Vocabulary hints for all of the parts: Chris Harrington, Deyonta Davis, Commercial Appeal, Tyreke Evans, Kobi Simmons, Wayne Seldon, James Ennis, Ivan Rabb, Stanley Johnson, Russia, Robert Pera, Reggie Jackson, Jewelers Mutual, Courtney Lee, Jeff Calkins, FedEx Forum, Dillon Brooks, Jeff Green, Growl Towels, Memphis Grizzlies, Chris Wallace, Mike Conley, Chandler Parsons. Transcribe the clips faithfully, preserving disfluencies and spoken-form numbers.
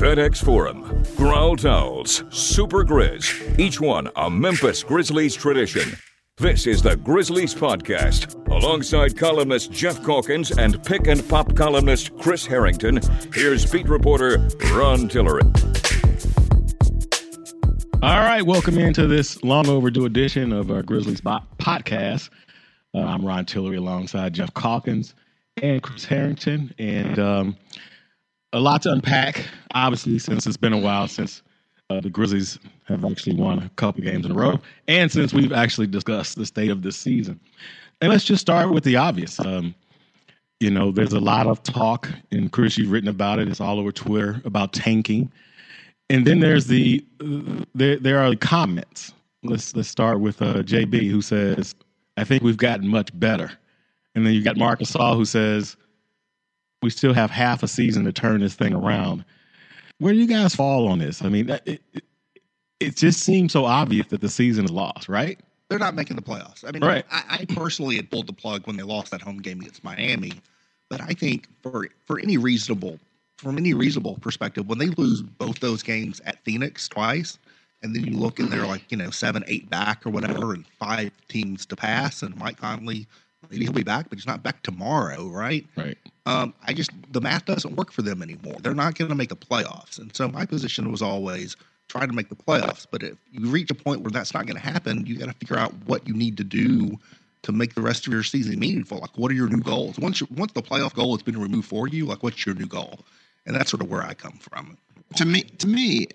FedEx Forum, Growl Towels, Super Grizz, each one a Memphis Grizzlies tradition. This is the Grizzlies Podcast. Alongside columnist Jeff Calkins and pick and pop columnist Chris Harrington, here's beat reporter Ron Tillery. All right, welcome into this long overdue edition of our Grizzlies Podcast. Uh, I'm Ron Tillery alongside Jeff Calkins and Chris Harrington, and um, a lot to unpack, obviously, since it's been a while since uh, the Grizzlies have actually won a couple games in a row, and since we've actually discussed the state of this season. And let's just start with the obvious. Um, you know, there's a lot of talk, and Chris, you've written about it, it's all over Twitter, about tanking. And then there's the uh, there there are comments. Let's let's start with uh, J B, who says, "I think we've gotten much better." And then you got Marc Gasol, who says, "We still have half a season to turn this thing around." Where do you guys fall on this? I mean, it it, it just seems so obvious that the season is lost, right? They're not making the playoffs. I mean, right. I, I personally had pulled the plug when they lost that home game against Miami, but I think for for any reasonable. From any reasonable perspective, when they lose both those games at Phoenix twice, and then you look and they're like, you know, seven, eight back or whatever, and five teams to pass, and Mike Conley, maybe he'll be back, but he's not back tomorrow, right? Right. Um, I just, the math doesn't work for them anymore. They're not going to make the playoffs. And so my position was always try to make the playoffs. But if you reach a point where that's not going to happen, you got to figure out what you need to do to make the rest of your season meaningful. Like, what are your new goals? Once, once the playoff goal has been removed for you, like, what's your new goal? And that's sort of where I come from. To me, to me,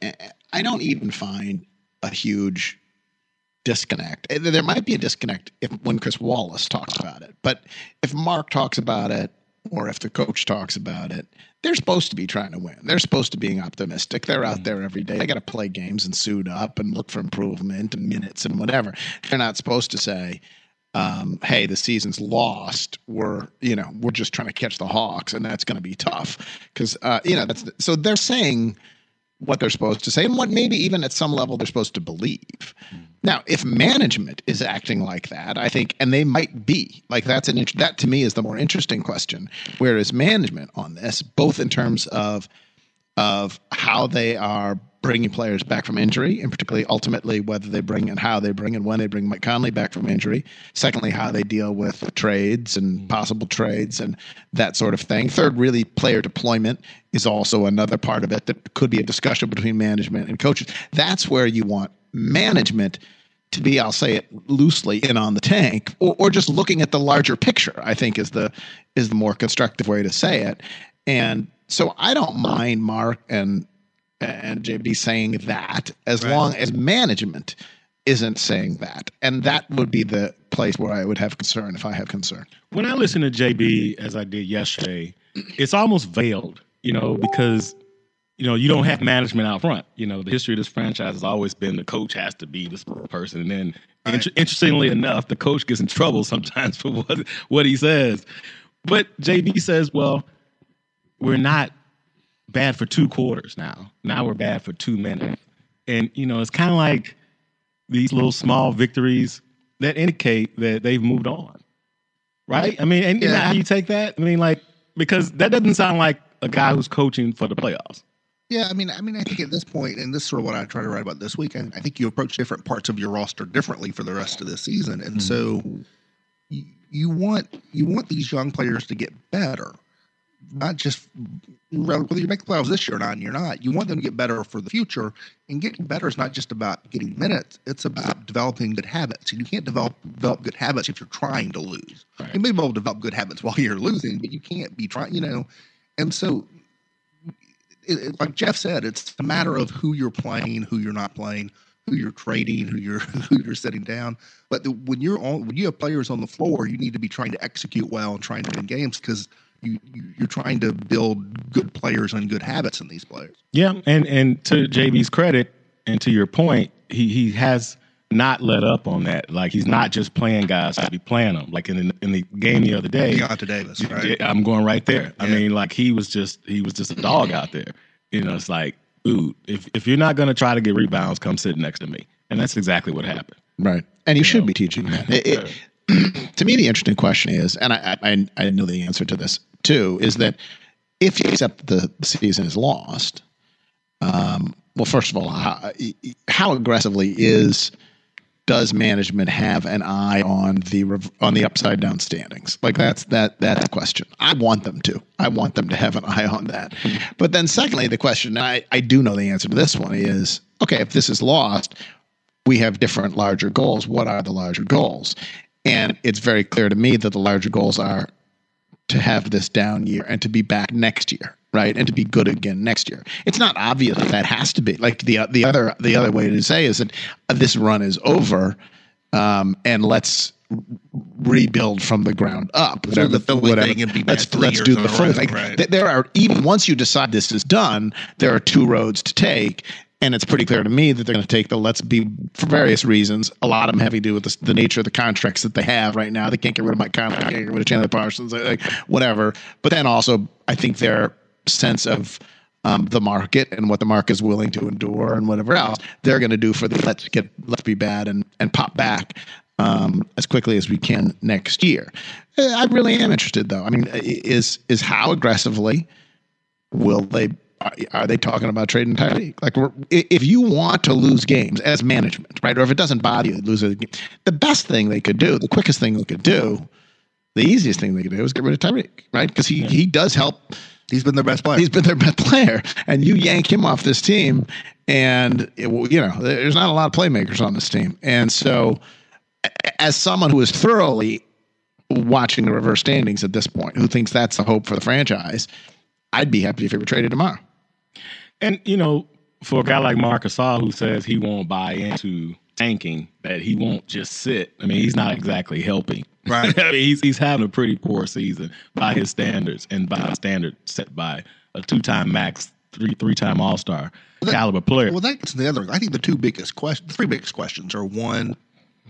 I don't even find a huge disconnect. There might be a disconnect if when Chris Wallace talks about it, but if Mark talks about it or if the coach talks about it, they're supposed to be trying to win. They're supposed to be optimistic. They're out there every day. They got to play games and suit up and look for improvement and minutes and whatever. They're not supposed to say, Um, hey, the season's lost. We're, you know, we're just trying to catch the Hawks, and that's going to be tough because, uh, you know, that's so they're saying what they're supposed to say and what maybe even at some level they're supposed to believe. Mm-hmm. Now, if management is acting like that, I think, and they might be, like that's an int- that to me is the more interesting question. Where is management on this, both in terms of of how they are bringing players back from injury, and particularly ultimately whether they bring and how they bring and when they bring Mike Conley back from injury. Secondly, how they deal with trades and possible trades and that sort of thing. Third, really player deployment is also another part of it that could be a discussion between management and coaches. That's where you want management to be, I'll say it loosely, in on the tank, or, or just looking at the larger picture, I think is the is the more constructive way to say it. And so I don't mind Mark and and J B saying that as right. long as management isn't saying that. And that would be the place where I would have concern if I have concern. When I listen to J B, as I did yesterday, it's almost veiled, you know, because, you know, you don't have management out front. You know, the history of this franchise has always been the coach has to be this person. And then, right. inter- interestingly enough, the coach gets in trouble sometimes for what, what he says. But J B says, well, we're not bad for two quarters now. Now we're bad for two minutes. And, you know, it's kind of like these little small victories that indicate that they've moved on, right? I mean, and yeah. you know how you take that? I mean, like, because that doesn't sound like a guy who's coaching for the playoffs. Yeah, I mean, I mean, I think at this point, and this is sort of what I try to write about this week, I think you approach different parts of your roster differently for the rest of the season. And mm-hmm. so you, you want you want these young players to get better. Not just whether you make the playoffs this year or not, and you're not. You want them to get better for the future. And getting better is not just about getting minutes. It's about developing good habits. And you can't develop develop good habits if you're trying to lose. Right. You may be able to develop good habits while you're losing, but you can't be trying, you know. And so, it, it, like Jeff said, it's a matter of who you're playing, who you're not playing, who you're trading, who you're who you're setting down. But the, when you're on, when you have players on the floor, you need to be trying to execute well and trying to win games because You, you're trying to build good players and good habits in these players. Yeah, and and to J B's credit and to your point, he he has not let up on that. Like, he's not just playing guys to be playing them. Like in the, in the game the other day, Deyonta Davis. Right? I'm going right there. Yeah. I mean, like he was just he was just a dog out there. You know, it's like, dude, if if you're not going to try to get rebounds, come sit next to me. And that's exactly what happened. Right, and you, you should know? be teaching that. It, it, to me, the interesting question is, and I, I I know the answer to this too, is that if you accept the season is lost, Um, well, first of all, how, how aggressively is does management have an eye on the on the upside down standings? Like that's that that's the question. I want them to. I want them to have an eye on that. But then, secondly, the question I I do know the answer to this one is okay. If this is lost, we have different larger goals. What are the larger goals? And it's very clear to me that the larger goals are to have this down year and to be back next year, right? And to be good again next year. It's not obvious that that has to be. Like the the other the other way to say is that this run is over, um, and let's rebuild from the ground up. So whatever, the whatever. Be let's let's do the first thing. Right. There are even once you decide this is done, there are two roads to take. And it's pretty clear to me that they're going to take the let's be for various reasons. A lot of them have to do with the, the nature of the contracts that they have right now. They can't get rid of Mike Conley, can't get rid of Chandler Parsons, like whatever. But then also, I think their sense of um, the market and what the market is willing to endure and whatever else they're going to do for the let's get let's be bad and and pop back um, as quickly as we can next year. I really am interested, though. I mean, is is how aggressively will they? Are they talking about trading Tyreke? Like, we're, if you want to lose games as management, right, or if it doesn't bother you, lose a game, the best thing they could do, the quickest thing they could do, the easiest thing they could do is get rid of Tyreke, right? Because he, yeah. he does help. He's been their best player. He's been their best player. And you yank him off this team, and, it, you know, there's not a lot of playmakers on this team. And so, as someone who is thoroughly watching the reverse standings at this point, who thinks that's the hope for the franchise, I'd be happy if he were traded tomorrow. And, you know, for a guy like Marc Gasol, who says he won't buy into tanking, that he won't just sit. I mean, he's not exactly helping. Right. I mean, he's, he's having a pretty poor season by his standards and by a standard set by a two-time max, three, three-time all-star well, that, caliber player. Well, that's the other. I think the two biggest questions, the three biggest questions are, one,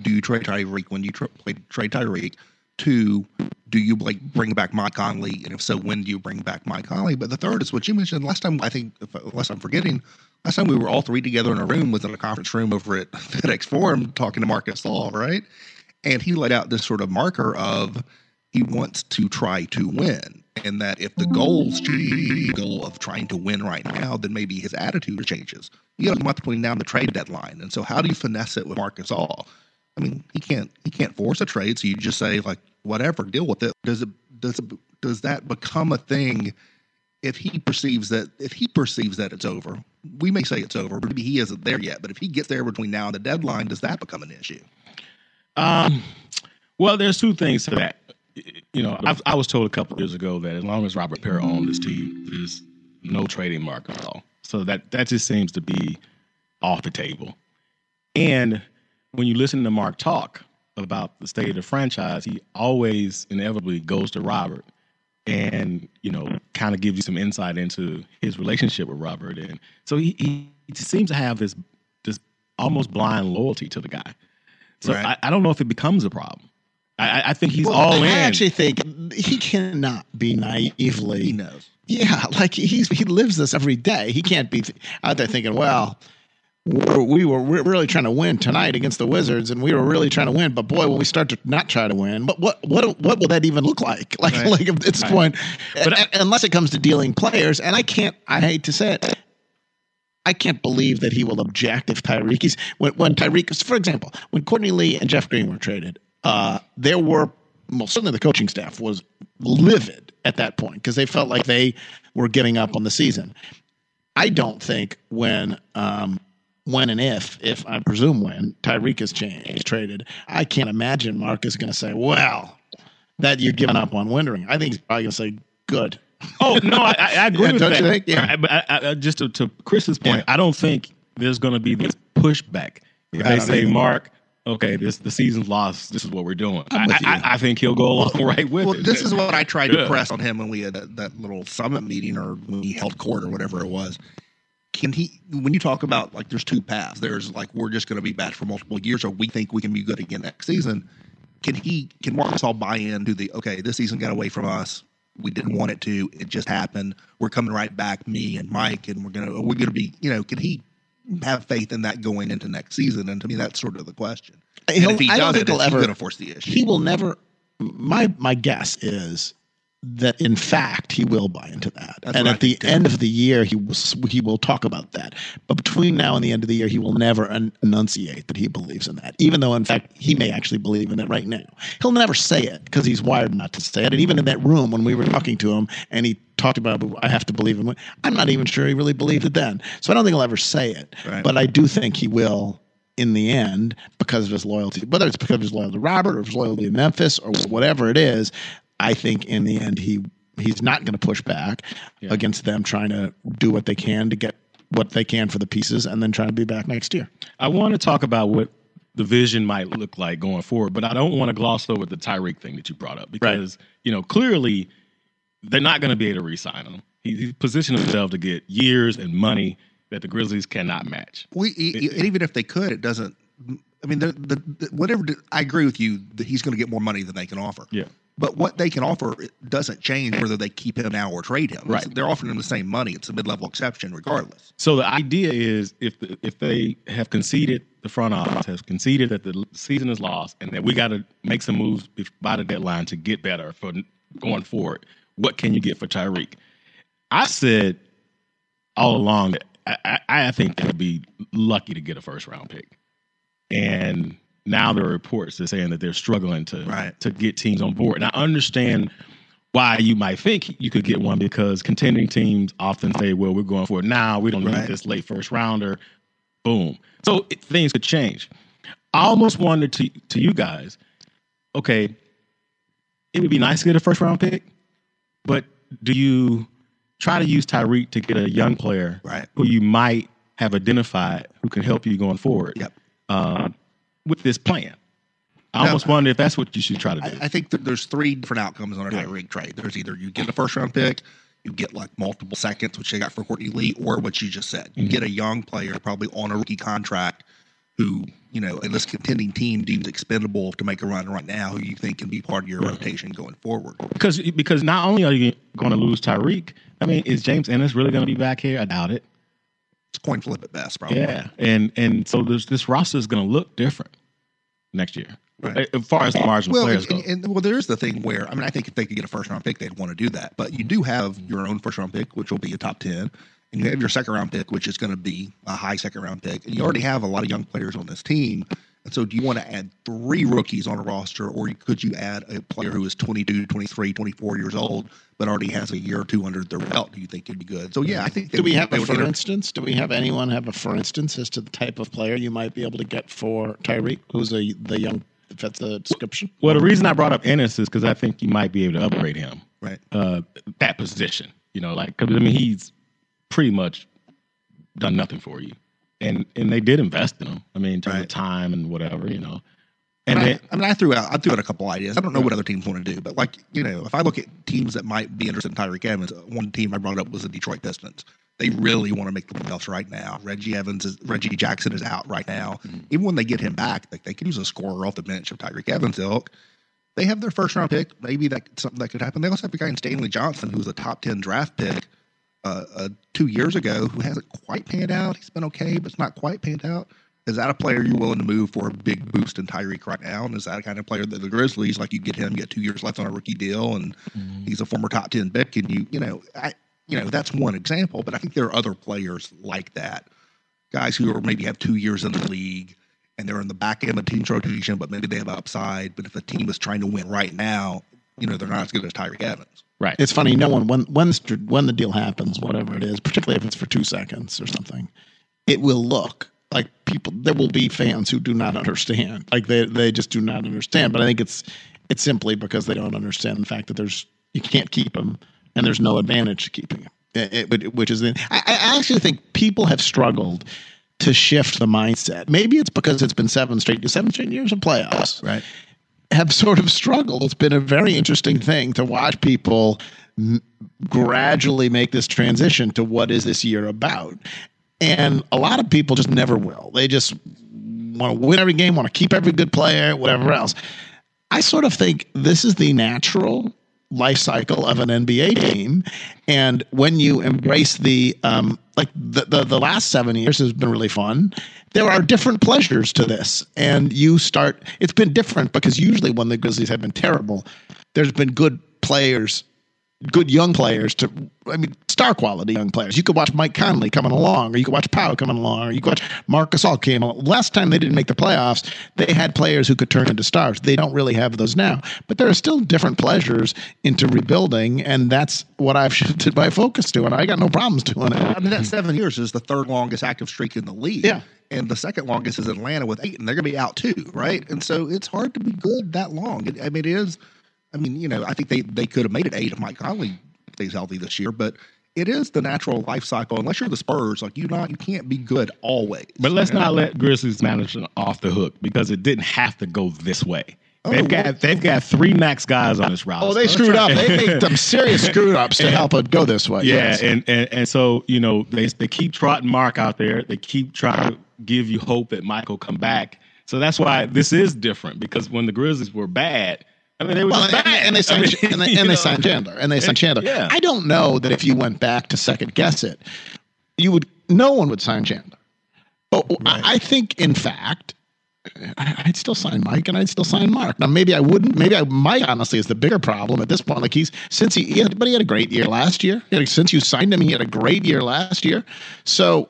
do you trade Tyreke when you tra- trade Tyreke? Two, do you like bring back Mike Conley? And if so, when do you bring back Mike Conley? But the third is what you mentioned last time. I think, if, unless I'm forgetting, last time we were all three together in a room, was in a conference room over at FedEx Forum talking to Marc Gasol, right? And he laid out this sort of marker of he wants to try to win. And that if the goal's the goal of trying to win right now, then maybe his attitude changes. You got a month between now and the trade deadline. And so how do you finesse it with Marc Gasol? I mean, he can't he can't force a trade, so you just say, like, whatever, deal with it. Does it does it, does that become a thing if he perceives that if he perceives that it's over? We may say it's over, but maybe he isn't there yet. But if he gets there between now and the deadline, does that become an issue? Um, well, there's two things to that. You know, I've, I was told a couple of years ago that as long as Robert Pera owned this team, there's no trading Marc Gasol. So that that just seems to be off the table. And when you listen to Marc talk about the state of the franchise, he always inevitably goes to Robert and, you know, kind of gives you some insight into his relationship with Robert. And so he, he seems to have this this almost blind loyalty to the guy. So right. I, I don't know if it becomes a problem. I, I think he's well, all I in. I actually think he cannot be naively. He knows. Yeah, like he's he lives this every day. He can't be out there thinking, well, we were really trying to win tonight against the Wizards, and we were really trying to win. But boy, when we start to not try to win, but what what what will that even look like? Like right. like at this right. point, but I, unless it comes to dealing players, and I can't. I hate to say it, I can't believe that he will object if Tyreke's when when Tyreke, for example, when Courtney Lee and Jeff Green were traded, uh, there were well, certainly the coaching staff was livid at that point because they felt like they were giving up on the season. I don't think when. Um, When and if, if I presume when, Tyreke is changed, traded, I can't imagine Marc is going to say, well, that you're giving up on wintering. I think he's probably going to say, good. Oh, no, I, I agree yeah, with don't that. You think? Yeah. But I, I, just to, to Chris's point, yeah. I don't think there's going to be this pushback. If they say, Marc, okay, this the season's lost. This is what we're doing. I, I, I think he'll go along right with well, it. Well, this is what I tried yeah. to press on him when we had that, that little summit meeting or when he held court or whatever it was. Can he, when you talk about like there's two paths, there's like we're just going to be bad for multiple years or we think we can be good again next season. Can he, can Marc Gasol buy in to the, okay, this season got away from us. We didn't want it to. It just happened. We're coming right back, me and Mike, and we're going to, we're going to be, you know, can he have faith in that going into next season? And to me, that's sort of the question. And if he does it, he's going to force the issue. He will never, my, my guess is that in fact he will buy into that. That's and at the think. end of the year, he will, he will talk about that. But between now and the end of the year, he will never en- enunciate that he believes in that, even though in fact he may actually believe in it right now. He'll never say it because he's wired not to say it. And even in that room when we were talking to him and he talked about, I have to believe in it, I'm not even sure he really believed it then. So I don't think he'll ever say it, right. But I do think he will in the end because of his loyalty, whether it's because of his loyalty to Robert or his loyalty to Memphis or whatever it is. I think in the end, he he's not going to push back yeah. against them trying to do what they can to get what they can for the pieces and then trying to be back next year. I want to talk about what the vision might look like going forward, but I don't want to gloss over the Tyreke thing that you brought up because, right. you know, clearly they're not going to be able to re-sign him. He, he's positioned himself to get years and money that the Grizzlies cannot match. We, it, it, and even if they could, it doesn't. I mean, the, the, the, whatever I agree with you that he's going to get more money than they can offer. Yeah. But what they can offer doesn't change whether they keep him now or trade him. Right. They're offering him the same money. It's a mid-level exception regardless. So the idea is if the, if they have conceded, the front office has conceded that the season is lost and that we got to make some moves by the deadline to get better for going forward, what can you get for Tyreke? I said all along that I, I think they'll be lucky to get a first-round pick. And now there are reports that saying that they're struggling to right. to get teams on board. And I understand why you might think you could get one because contending teams often say, well, we're going for it now. We don't need right. this late first rounder. Boom. So it, things could change. I almost wondered to, to you guys, okay, it would be nice to get a first round pick, but do you try to use Tyreke to get a young player right. who you might have identified who can help you going forward? Yep. Uh, with this plan. I now, almost wonder if that's what you should try to do. I, I think that there's three different outcomes on a Tyreke trade. There's either you get a first-round pick, you get like multiple seconds, which they got for Courtney Lee, or what you just said. You mm-hmm. get a young player probably on a rookie contract who, you know, unless contending team deems expendable to make a run right now, who you think can be part of your right. rotation going forward. Because because not only are you going to lose Tyreke, I mean, is James Ennis really going to be back here? I doubt it. Coin flip at best, probably. Yeah, and and so this this roster is going to look different next year, right. as far as the marginal well, players and, go. And, and well, there's the thing where I mean, I think if they could get a first round pick, they'd want to do that. But you do have your own first round pick, which will be a top ten, and you have your second round pick, which is going to be a high second round pick, and you already have a lot of young players on this team. And so, do you want to add three rookies on a roster, or could you add a player who is twenty-two, twenty-three, twenty-four years old, but already has a year or two under their belt? Do you think it'd be good? So, yeah, I think. Do we have a for instance? Do we have anyone have a for instance as to the type of player you might be able to get for Tyreke, who's a the young fits the description? Well, the reason I brought up Ennis is because I think you might be able to upgrade him, right? Uh, that position, you know, like because I mean he's pretty much done nothing for you. And and they did invest in them. I mean, in terms right. of time and whatever, you know. And I, then, I mean, I threw out I threw out a couple ideas. I don't know what other teams want to do, but like you know, if I look at teams that might be interested in Tyreke Evans, one team I brought up was the Detroit Pistons. They really want to make the playoffs right now. Reggie Evans is Reggie Jackson is out right now. Mm-hmm. Even when they get him back, like they could use a scorer off the bench of Tyreke Evans' ilk. They have their first round pick. Maybe that something that could happen. They also have a guy in Stanley Johnson who was a top ten draft pick. Uh, uh, two years ago, who hasn't quite panned out. He's been okay, but it's not quite panned out. Is that a player you're willing to move for a big boost in Tyreke right now? And is that a kind of player that the Grizzlies, like you get him, you get two years left on a rookie deal, and mm-hmm. he's a former top ten pick, and you, you know, I, you know, that's one example. But I think there are other players like that, guys who are maybe have two years in the league, and they're in the back end of the team's rotation, but maybe they have upside. But if a team is trying to win right now, you know, they're not as good as Tyreke Evans. Right. It's funny. No one, when, when, when the deal happens, whatever it is, particularly if it's for two seconds or something, it will look like people, there will be fans who do not understand. Like they, they just do not understand. But I think it's, it's simply because they don't understand the fact that there's, you can't keep them and there's no advantage to keeping them, it, it, which is, the, I, I actually think people have struggled to shift the mindset. Maybe it's because it's been seven straight, seven straight years of playoffs. Right. Have sort of struggled. It's been a very interesting thing to watch people m- gradually make this transition to what is this year about. And a lot of people just never will. They just want to win every game, want to keep every good player, whatever else. I sort of think this is the natural life cycle of an N B A team. And when you embrace the, um, like the, the, the last seven years has been really fun. There are different pleasures to this. And you start, it's been different because usually when the Grizzlies have been terrible, there's been good players good young players to, I mean, star quality young players. You could watch Mike Conley coming along, or you could watch Powell coming along, or you could watch Marc Gasol came along. Last time they didn't make the playoffs, they had players who could turn into stars. They don't really have those now. But there are still different pleasures into rebuilding, and that's what I've shifted my focus to, and I got no problems doing it. I mean, that seven years is the third longest active streak in the league. Yeah. And the second longest is Atlanta with eight, and they're going to be out too, right? And so it's hard to be good that long. I mean, it is. I mean, you know, I think they, they could have made it eight if Mike Conley stays healthy this year, but it is the natural life cycle. Unless you're the Spurs, like you not you can't be good always. But let's you know? not let Grizzlies management off the hook, because it didn't have to go this way. Oh, they've got what? they've got three max guys on this roster. Oh, they screwed up. They made them serious screwed ups to and, help it go this way. Yeah, yes. and, and and so you know they they keep trotting Mark out there. They keep trying to give you hope that Mike will come back. So that's why this is different, because when the Grizzlies were bad, I mean, they were well, bad. And, and they signed I mean, and they, and they signed Chandler and they signed Chandler. Yeah. I don't know that if you went back to second guess it, you would no one would sign Chandler. But right. I think in fact. I'd still sign Mike and I'd still sign Mark. Now, maybe I wouldn't. Maybe I Mike, honestly, is the bigger problem at this point. Like he's since he, he had, but he had a great year last year. Like, since you signed him, he had a great year last year. So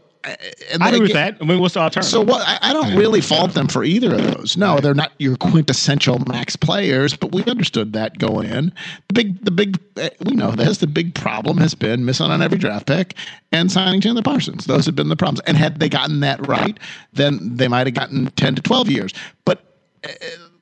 and I agree with that. I mean, what's the alternative? So what? I, I don't really fault them for either of those. No, they're not your quintessential max players, but we understood that going in. The big, the big, we know this. The big problem has been missing on every draft pick and signing Chandler Parsons. Those have been the problems. And had they gotten that right, then they might have gotten ten to twelve years. But. Uh,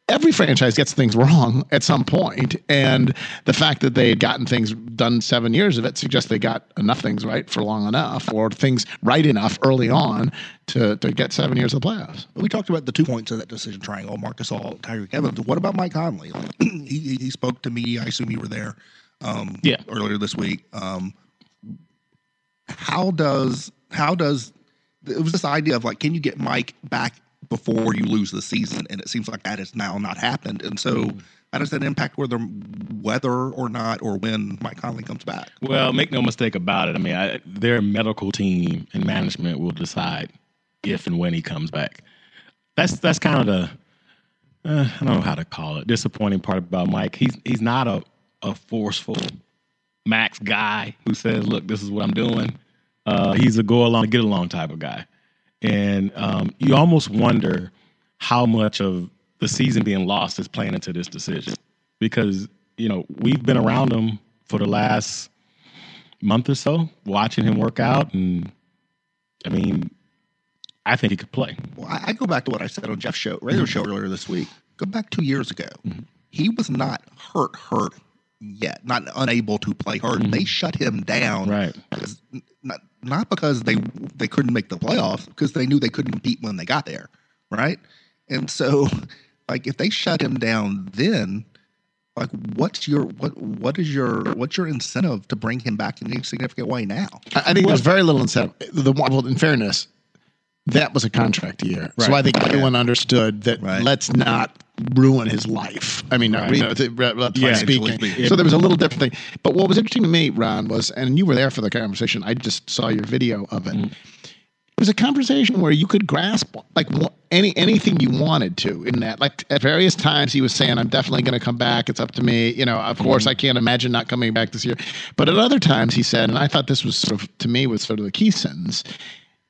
Every franchise gets things wrong at some point, and the fact that they had gotten things done seven years of it suggests they got enough things right for long enough, or things right enough early on to, to get seven years of the playoffs. We talked about the two points of that decision triangle: Marc Gasol, Tyreke Evans. What about Mike Conley? Like, he he spoke to media. I assume you were there. Um, yeah. Earlier this week. Um, how does how does it was this idea of like, can you get Mike back before you lose the season? And it seems like that has now not happened. And so how does that impact whether whether or not or when Mike Conley comes back? Well, make no mistake about it. I mean, I, their medical team and management will decide if and when he comes back. That's that's kind of the, uh, I don't know how to call it, disappointing part about Mike. He's, he's not a, a forceful max guy who says, look, this is what I'm doing. Uh, he's a go-along, get-along type of guy. And um, you almost wonder how much of the season being lost is playing into this decision, because, you know, we've been around him for the last month or so, watching him work out. And I mean, I think he could play. Well, I, I go back to what I said on Jeff's show, radio show earlier this week. Go back two years ago. Mm-hmm. He was not hurt, hurt yet, not unable to play hard. Mm-hmm. They shut him down. Right. Because not, not because they they couldn't make the playoffs, because they knew they couldn't compete when they got there, right? And so, like, if they shut him down then, like, what's your what what is your what's your incentive to bring him back in any significant way now? I, I think well, there's very little incentive. The well, in fairness, that was a contract year, right. So I think yeah. everyone understood that. Right. Let's not ruin his life. I mean, not right. you know, that's yeah, speaking. Speaking. So there was a little different thing. But what was interesting to me, Ron, was, and you were there for the conversation. I just saw your video of it. Mm. It was a conversation where you could grasp like any anything you wanted to in that. Like at various times, he was saying, "I'm definitely going to come back. It's up to me." You know, of mm-hmm. course, I can't imagine not coming back this year. But at other times, he said, and I thought this was sort of to me was sort of the key sentence.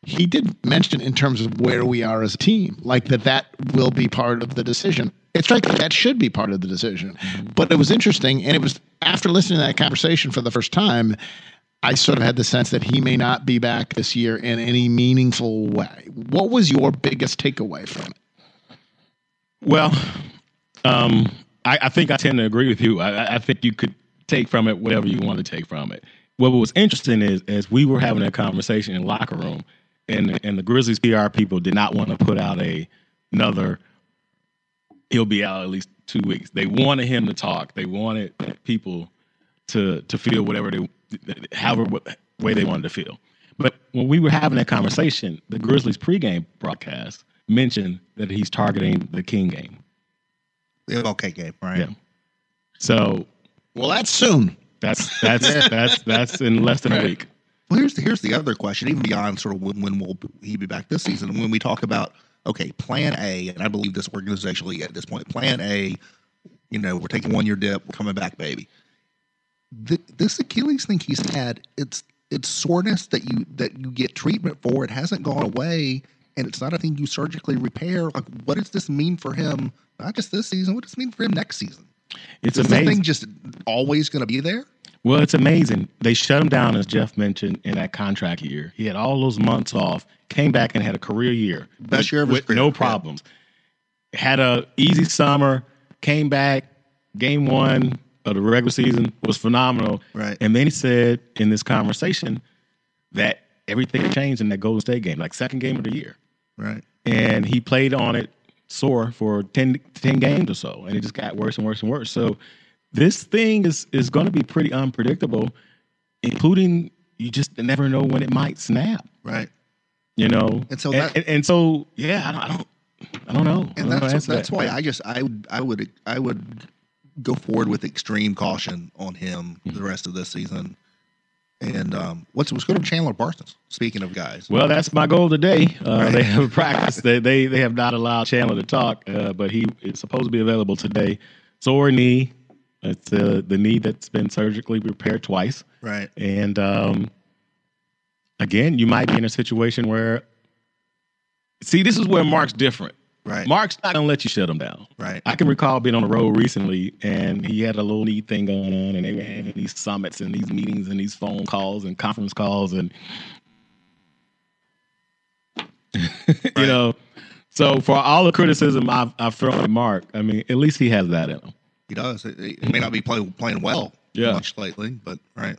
He did mention in terms of where we are as a team, like that that will be part of the decision. It's right that that should be part of the decision. But it was interesting, and it was after listening to that conversation for the first time, I sort of had the sense that he may not be back this year in any meaningful way. What was your biggest takeaway from it? Well, um, I, I think I tend to agree with you. I, I think you could take from it whatever you want to take from it. What was interesting is as we were having that conversation in locker room, And and the Grizzlies P R people did not want to put out a another. He'll be out at least two weeks. They wanted him to talk. They wanted people to to feel whatever they, however what way they wanted to feel. But when we were having that conversation, the Grizzlies pregame broadcast mentioned that he's targeting the King game, the okay game, right? Yeah. So, well, that's soon. That's that's that's, that's that's in less than a week. Well, here's the, here's the other question, even beyond sort of when, when will he be back this season. When we talk about, okay, plan A, and I believe this organizationally at this point, plan A, you know, we're taking one year dip, we're coming back, baby. the, this Achilles thing he's had, it's it's soreness that you that you get treatment for. It hasn't gone away, and it's not a thing you surgically repair. Like, what does this mean for him? Not just this season. What does it mean for him next season? It's is amazing. This thing just always going to be there? Well, it's amazing. They shut him down, as Jeff mentioned, in that contract year. He had all those months off, came back and had a career year. Best with, year of his career. No problems. Yeah. Had a easy summer, came back, game one of the regular season was phenomenal. Right. And then he said in this conversation that everything changed in that Golden State game, like second game of the year. Right. And he played on it sore for ten, ten games or so, and it just got worse and worse and worse. So this thing is is going to be pretty unpredictable, including you just never know when it might snap. Right. You know? And so, that, and, and, and so yeah, I don't, I don't I don't know. And don't that's, know that's that. why I just, I, I would, I would go forward with extreme caution on him mm-hmm. the rest of this season. And um, what's what's good with Chandler Parsons? Speaking of guys, well, that's my goal today. Uh, right. They have practice. They, they they have not allowed Chandler to talk, uh, but he is supposed to be available today. Sore knee. It's uh, the knee that's been surgically repaired twice. Right. And um, again, you might be in a situation where. See, this is where Mark's different. Right. Mark's not going to let you shut him down. Right. I can recall being on the road recently, and he had a little knee thing going on, and they were having these summits and these meetings and these phone calls and conference calls, and right. you know. So for all the criticism I've, I've thrown at Mark, I mean, at least he has that in him. He does. He may not be play, playing well yeah. much lately, but right.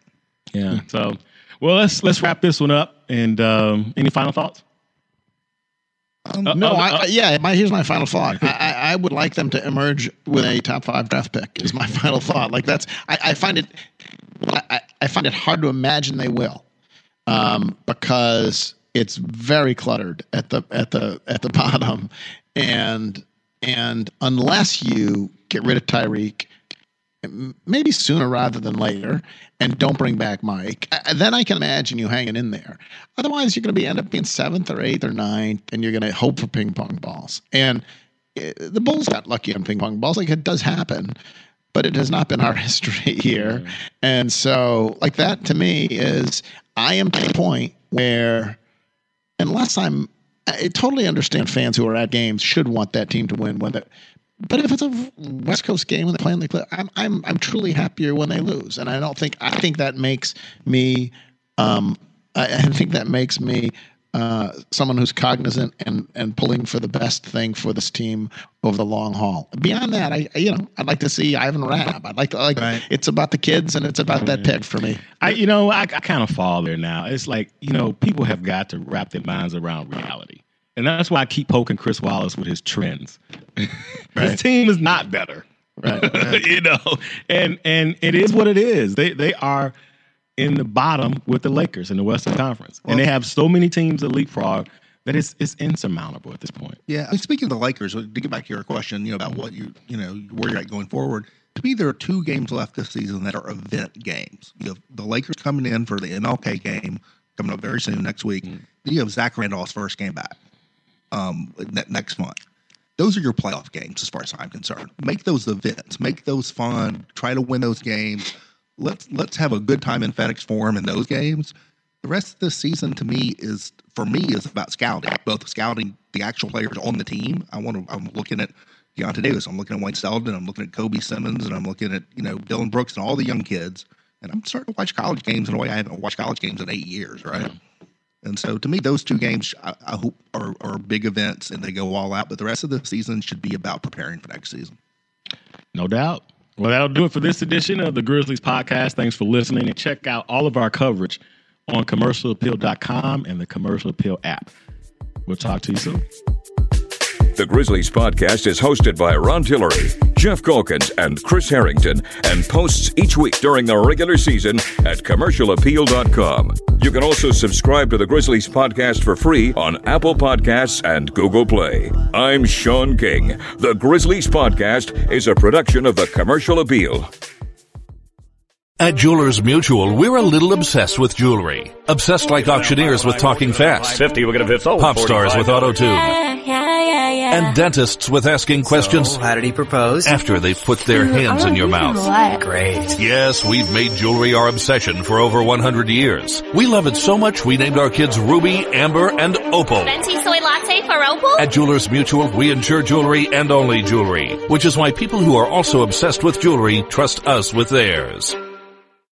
Yeah. So, well, let's let's wrap this one up. And um, any final thoughts? Um, uh, no, uh, I, uh, yeah. My, here's my final thought. I, I would like them to emerge with a top five draft pick. Is my final thought. Like that's. I, I find it. I, I find it hard to imagine they will, um, because it's very cluttered at the at the at the bottom, and and unless you get rid of Tyreke, maybe sooner rather than later, and don't bring back Mike, I, then I can imagine you hanging in there. Otherwise, you're going to be end up being seventh or eighth or ninth, and you're going to hope for ping pong balls. And it, the Bulls got lucky on ping pong balls. Like, it does happen, but it has not been our history here. Mm-hmm. And so, like, that to me is, I am to the point where, unless I'm, I totally understand fans who are at games should want that team to win, whether. But if it's a West Coast game and they play in the clip, I'm I'm I'm truly happier when they lose, and I don't think I think that makes me, um, I, I think that makes me uh, someone who's cognizant and and pulling for the best thing for this team over the long haul. Beyond that, I you know I'd like to see Ivan Rabb. I'd like to like right. It's about the kids and it's about that pick for me. I you know I, I kind of fall there now. It's like you know people have got to wrap their minds around reality. And that's why I keep poking Chris Wallace with his trends. Right. His team is not better, right? Right. you know, and and it is what it is. They they are in the bottom with the Lakers in the Western Conference, well, and they have so many teams that leapfrog that it's it's insurmountable at this point. Yeah, and speaking of the Lakers, to get back to your question, you know about what you you know where you're at going forward. To me, there are two games left this season that are event games. You have the Lakers coming in for the M L K game coming up very soon next week. Mm-hmm. Then you have Zach Randolph's first game back. Um, next month. Those are your playoff games as far as I'm concerned. Make those events. Make those fun. Try to win those games. Let's let's have a good time in FedEx Forum in those games. The rest of the season to me is, for me, is about scouting. Both scouting the actual players on the team. I want to, I'm looking at Deyonta Davis. I'm looking at Wayne Seldon. I'm looking at Kobi Simmons. And I'm looking at, you know, Dillon Brooks and all the young kids. And I'm starting to watch college games in a way I haven't watched college games in eight years, right? And so, to me, those two games, I, I hope, are, are big events, and they go all out. But the rest of the season should be about preparing for next season. No doubt. Well, that'll do it for this edition of the Grizzlies Podcast. Thanks for listening, and check out all of our coverage on commercial appeal dot com and the Commercial Appeal app. We'll talk to you soon. The Grizzlies Podcast is hosted by Ron Tillery, Jeff Calkins, and Chris Harrington, and posts each week during the regular season at commercial appeal dot com. You can also subscribe to the Grizzlies Podcast for free on Apple Podcasts and Google Play. I'm Sean King. The Grizzlies Podcast is a production of the Commercial Appeal. At Jewelers Mutual, we're a little obsessed with jewelry. Obsessed like auctioneers with talking fast. fifty, we'll get a fifty. Pop stars with auto-tune. yeah, yeah. And dentists with asking questions. So, how did he propose? After they've put their hands in your mouth. Great. Yes, we've made jewelry our obsession for over one hundred years. We love it so much we named our kids Ruby, Amber, and Opal. Venti soy latte for Opal? At Jewelers Mutual, we insure jewelry and only jewelry, which is why people who are also obsessed with jewelry trust us with theirs.